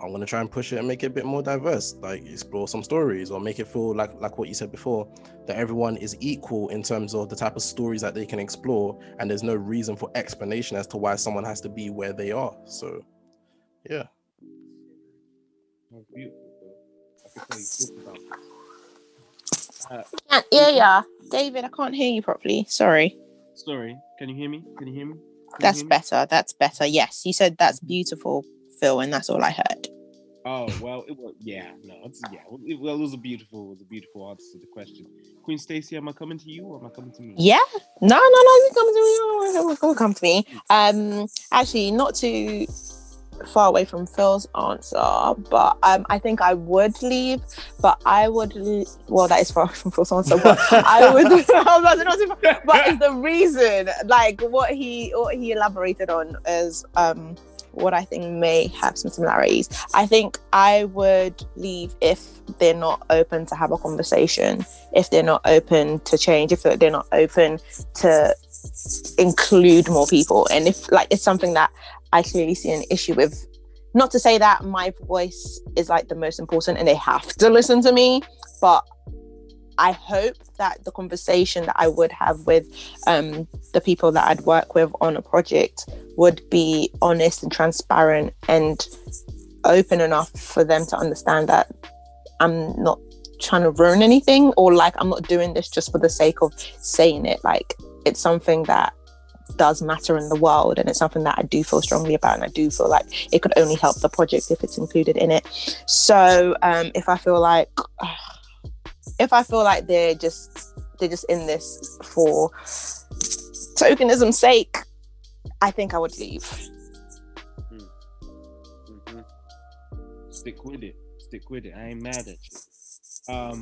I'm going to try and push it and make it a bit more diverse, like explore some stories, or make it feel like what you said before, that everyone is equal in terms of the type of stories that they can explore, and there's no reason for explanation as to why someone has to be where they are. So yeah. sounds beautiful, though. I can tell you about this. Yeah. David, I can't hear you properly. Sorry. Can you hear me? That's better. That's better. Yes, you said that's beautiful, Phil, and that's all I heard. Oh, well, it was, yeah, no, it's, yeah. Well, it was a beautiful answer to the question. Queen Stacey, am I coming to you or am I coming to me? Yeah. No, you come to me. Don't come to me. Actually, not too far away from Phil's answer, but I think I would leave, but I would, well, that is far from Phil's answer, but I would, but the reason, like what he elaborated on is, what I think may have some similarities. I think I would leave if they're not open to have a conversation, if they're not open to change, if they're not open to include more people. And if like it's something that I clearly see an issue with, not to say that my voice is like the most important and they have to listen to me, but I hope that the conversation that I would have with the people that I'd work with on a project would be honest and transparent and open enough for them to understand that I'm not trying to ruin anything, or like I'm not doing this just for the sake of saying it. Like it's something that does matter in the world, and it's something that I do feel strongly about, and I do feel like it could only help the project if it's included in it. So if I feel like they're just in this for tokenism's sake, I think I would leave. Stick with it. I ain't mad at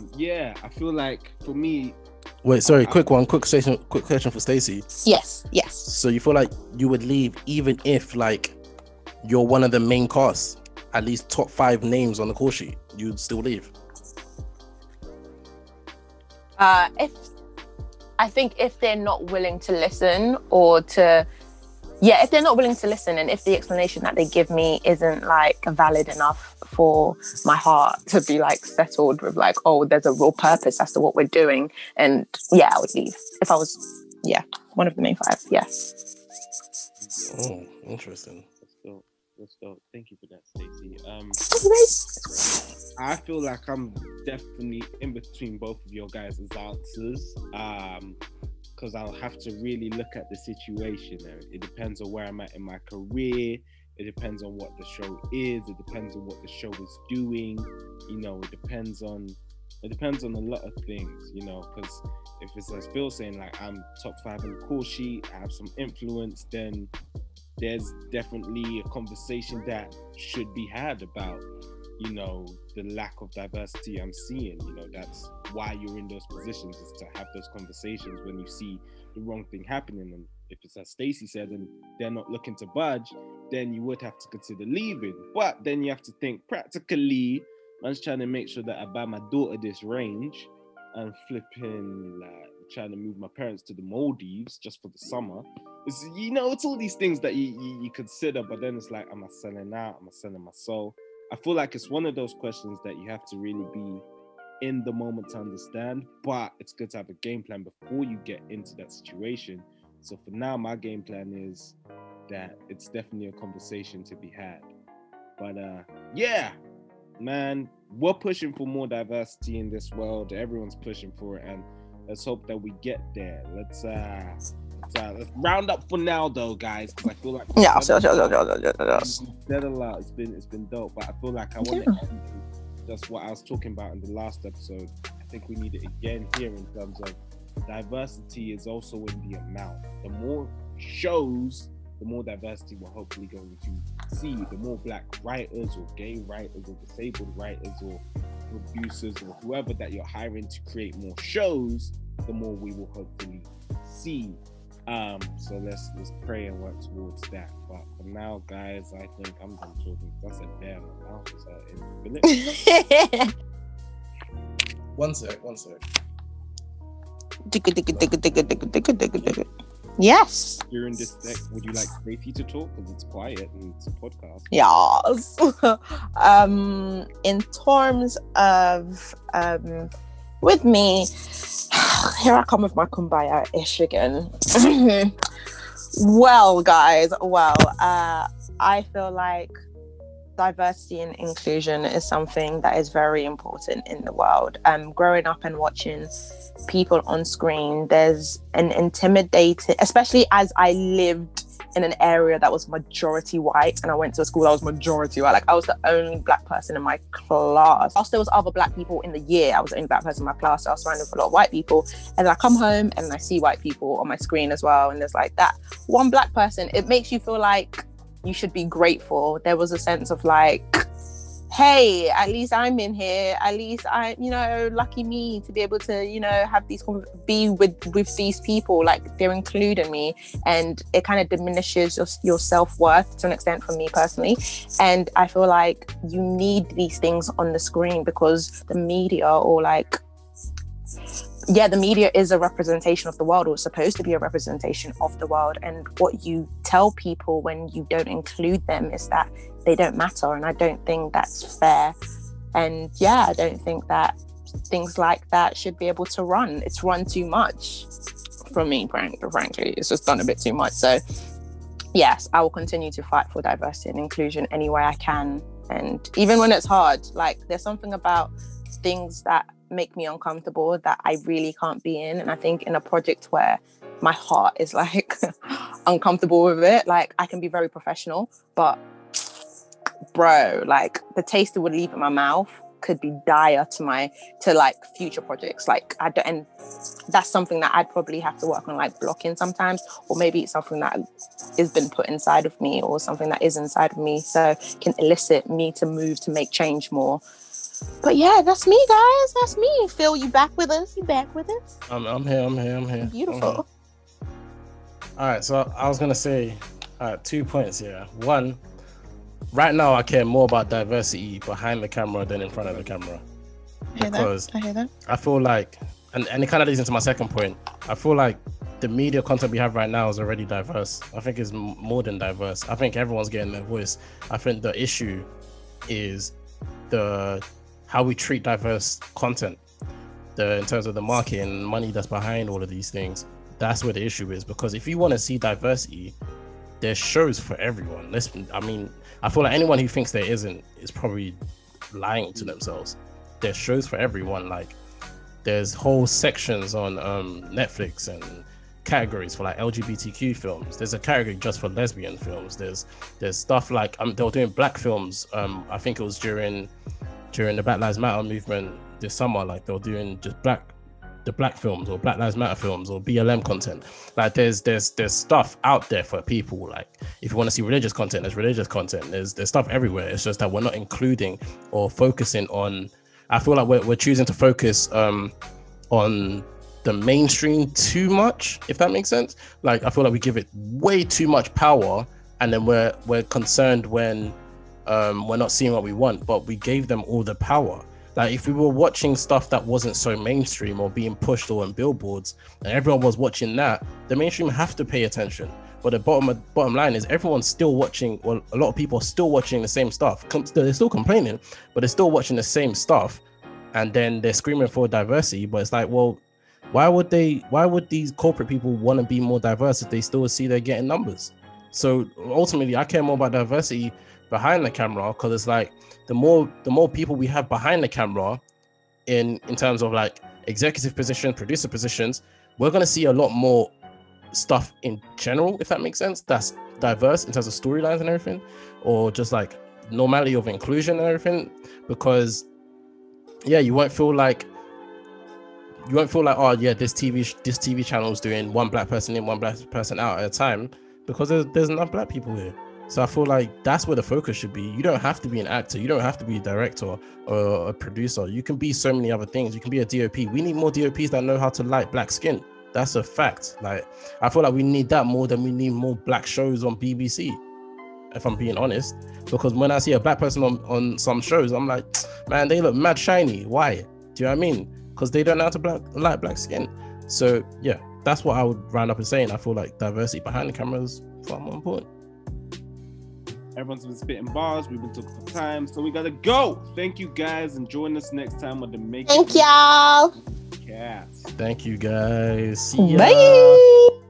you. Yeah, I feel like for me. Wait, sorry. Quick question for Stacey. Yes. So you feel like you would leave even if like you're one of the main cast, at least top 5 names on the call sheet, you'd still leave? I think if they're not willing to listen if they're not willing to listen, and if the explanation that they give me isn't like valid enough for my heart to be like settled with like, oh, there's a real purpose as to what we're doing. And yeah, I would leave if I was, one of the main 5. Yes. Oh, interesting. Let's go. Thank you for that, Stacey. I feel like I'm definitely in between both of your guys' answers, because I'll have to really look at the situation. It depends on where I'm at in my career. It depends on what the show is. It depends on what the show is doing. You know, it depends on a lot of things. You know, because if it's as Phil saying, like I'm top 5 in the call sheet, I have some influence, then there's definitely a conversation that should be had about, you know, the lack of diversity I'm seeing. You know, that's why you're in those positions, is to have those conversations when you see the wrong thing happening. And if it's as Stacey said, and they're not looking to budge, then you would have to consider leaving. But then you have to think practically, I'm just trying to make sure that I buy my daughter this range and flipping like trying to move my parents to the Maldives just for the summer. It's, you know, it's all these things that you consider, but then it's like, am I selling out? Am I selling my soul? I feel like it's one of those questions that you have to really be in the moment to understand, but it's good to have a game plan before you get into that situation. So for now, my game plan is that it's definitely a conversation to be had. But yeah, man, we're pushing for more diversity in this world. Everyone's pushing for it, and let's hope that we get there. Let's round up for now, though, guys, because I feel like said a lot. It's been dope, but I feel like I want to end just what I was talking about in the last episode. I think we need it again here in terms of diversity is also in the amount. The more shows, the more diversity we're hopefully going to see. The more black writers or gay writers or disabled writers or producers or whoever that you're hiring to create more shows, the more we will hopefully see. So let's pray and work towards that. But for now, guys, I think I'm done talking. That's a damn amount. So One sec. Dig it. Yes. During this deck, would you like Stacey to talk? Because it's quiet and it's a podcast. Yes. In terms of with me, here I come with my kumbaya ish again. Well, guys, I feel like diversity and inclusion is something that is very important in the world. Growing up and watching people on screen, there's an intimidating, especially as I lived in an area that was majority white, and I went to a school that was majority white. Like, I was the only black person in my class. Whilst there was other black people in the year, I was the only black person in my class, so I was surrounded with a lot of white people. And then I come home and I see white people on my screen as well, and there's like that one black person. It makes you feel like you should be grateful. There was a sense of like, hey, at least I'm in here, at least I, you know, lucky me to be able to, you know, have these, be with these people, like they're including me. And it kind of diminishes your self-worth to an extent, for me personally. And I feel like you need these things on the screen because the media, or like, yeah, the media is a representation of the world, or supposed to be a representation of the world. And what you tell people when you don't include them is that they don't matter. And I don't think that's fair. And yeah, I don't think that things like that should be able to run. It's run too much for me, frankly. It's just done a bit too much. So yes, I will continue to fight for diversity and inclusion any way I can. And even when it's hard, like there's something about things that make me uncomfortable that I really can't be in. And I think in a project where my heart is like uncomfortable with it, like I can be very professional, but bro, like the taste it would leave in my mouth could be dire to like future projects. Like I don't, and that's something that I'd probably have to work on, like blocking sometimes, or maybe it's something that has been put inside of me, or something that is inside of me, so can elicit me to move to make change more. But yeah, that's me, guys. That's me. Phil, you back with us? You back with us? I'm here. Beautiful. All right, so I was going to say 2 points here. One, right now I care more about diversity behind the camera than in front of the camera. I hear that. I feel like, and it kind of leads into my second point, I feel like the media content we have right now is already diverse. I think it's more than diverse. I think everyone's getting their voice. I think the issue is how we treat diverse content, in terms of the marketing and money that's behind all of these things. That's where the issue is, because if you want to see diversity, there's shows for everyone. I feel like anyone who thinks there isn't is probably lying to themselves. There's shows for everyone. Like there's whole sections on Netflix and categories for like LGBTQ films. There's a category just for lesbian films. There's stuff like they were doing black films. I think it was during the Black Lives Matter movement this summer. Like they were doing just black films, or Black Lives Matter films, or BLM content. Like there's stuff out there for people. Like if you want to see religious content, there's religious content. There's stuff everywhere. It's just that we're not including or focusing on. I feel like we're choosing to focus on the mainstream too much, if that makes sense. Like I feel like we give it way too much power, and then we're concerned when we're not seeing what we want, but we gave them all the power. Like if we were watching stuff that wasn't so mainstream or being pushed or on billboards, and everyone was watching that, the mainstream have to pay attention. But the bottom line is everyone's still watching, or a lot of people are still watching the same stuff. They're still complaining, but they're still watching the same stuff, and then they're screaming for diversity. But it's like, well, why would these corporate people want to be more diverse if they still see they're getting numbers? So ultimately I care more about diversity behind the camera, because it's like the more people we have behind the camera in terms of like executive positions, producer positions, we're going to see a lot more stuff in general, if that makes sense, that's diverse in terms of storylines and everything, or just like normality of inclusion and everything. Because yeah, you won't feel like, oh yeah, this TV channel is doing one black person in, one black person out at a time, because there's enough black people here. So I feel like that's where the focus should be. You don't have to be an actor, you don't have to be a director or a producer. You can be so many other things. You can be a DOP. We need more DOPs that know how to light black skin. That's a fact. Like I feel like we need that more than we need more black shows on BBC, if I'm being honest. Because when I see a black person on some shows, I'm like, man, they look mad shiny. Why? Do you know what I mean? Because they don't know how to like black skin. So yeah, that's what I would round up and saying. I feel like diversity behind the camera is far more important. Everyone's been spitting bars, we've been talking for time, so we gotta go. Thank you guys, and join us next time on the Make It. Thank y'all. Yes. Thank you guys. See ya. Bye.